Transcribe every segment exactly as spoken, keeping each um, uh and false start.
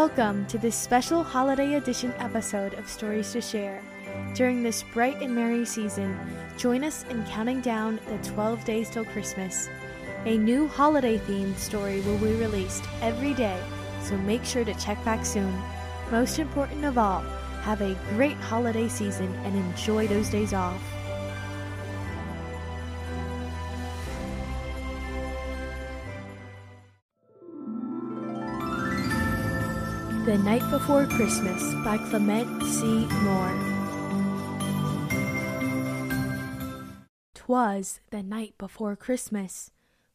Welcome to this special holiday edition episode of Stories to Share. During this bright and merry season, join us in counting down the twelve days till Christmas. A new holiday-themed story will be released every day, so make sure to check back soon. Most important of all, have a great holiday season and enjoy those days off. The Night Before Christmas by Clement C. Moore. 'Twas the night before Christmas,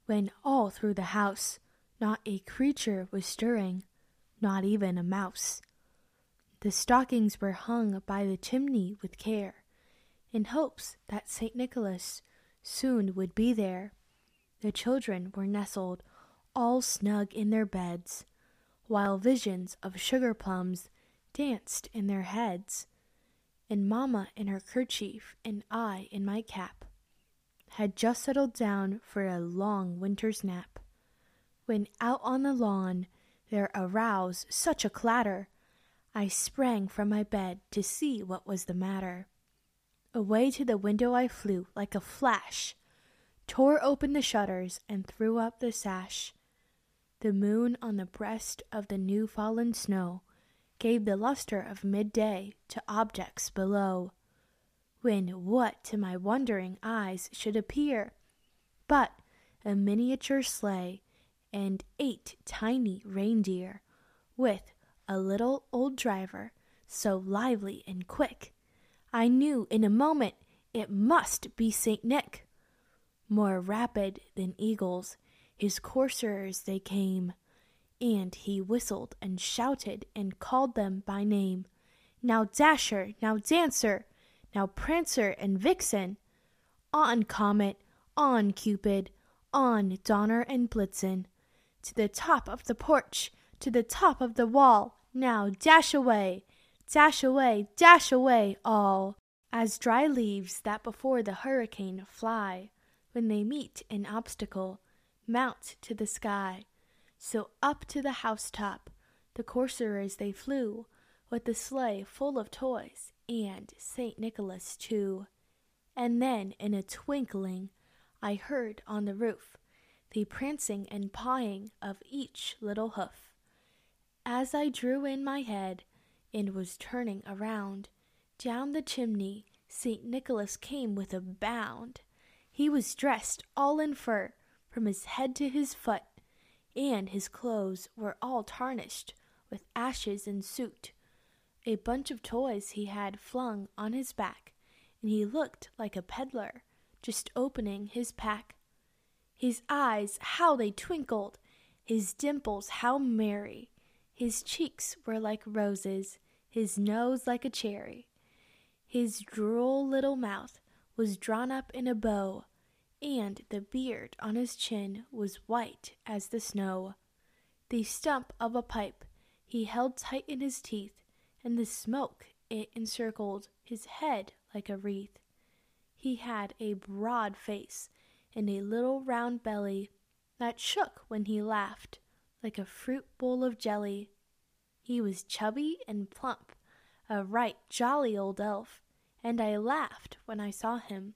when all through the house not a creature was stirring, not even a mouse. The stockings were hung by the chimney with care, in hopes that Saint Nicholas soon would be there. The children were nestled all snug in their beds, while visions of sugar plums danced in their heads, and Mamma in her kerchief and I in my cap had just settled down for a long winter's nap, when out on the lawn there arose such a clatter, I sprang from my bed to see what was the matter. Away to the window I flew like a flash, tore open the shutters and threw up the sash. The moon on the breast of the new-fallen snow gave the luster of midday to objects below, when what to my wondering eyes should appear but a miniature sleigh and eight tiny reindeer, with a little old driver so lively and quick, I knew in a moment it must be Saint Nick. More rapid than eagles, his coursers they came, and he whistled and shouted and called them by name. Now Dasher, now Dancer, now Prancer and Vixen. On Comet, on Cupid, on Donner and Blitzen. To the top of the porch, to the top of the wall. Now dash away, dash away, dash away all. As dry leaves that before the hurricane fly, when they meet an obstacle, mount to the sky. So up to the housetop the coursers they flew, with the sleigh full of toys and Saint Nicholas too. And then in a twinkling I heard on the roof the prancing and pawing of each little hoof. As I drew in my head and was turning around, down the chimney Saint Nicholas came with a bound. He was dressed all in fur, from his head to his foot, and his clothes were all tarnished with ashes and soot. A bunch of toys he had flung on his back, and he looked like a peddler just opening his pack. His eyes, how they twinkled, his dimples, how merry, his cheeks were like roses, his nose like a cherry. His droll little mouth was drawn up in a bow, and the beard on his chin was white as the snow. The stump of a pipe he held tight in his teeth, and the smoke it encircled his head like a wreath. He had a broad face and a little round belly that shook when he laughed like a fruit bowl of jelly. He was chubby and plump, a right jolly old elf, and I laughed when I saw him,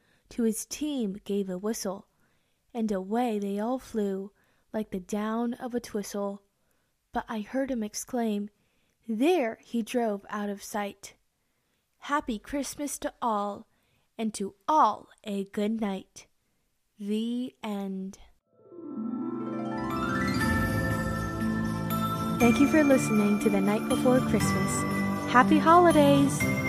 to his team gave a whistle, and away they all flew like the down of a twistle. But I heard him exclaim, "There he drove out of sight. Happy Christmas to all, and to all a good night." The end. Thank you for listening to The Night Before Christmas. Happy holidays!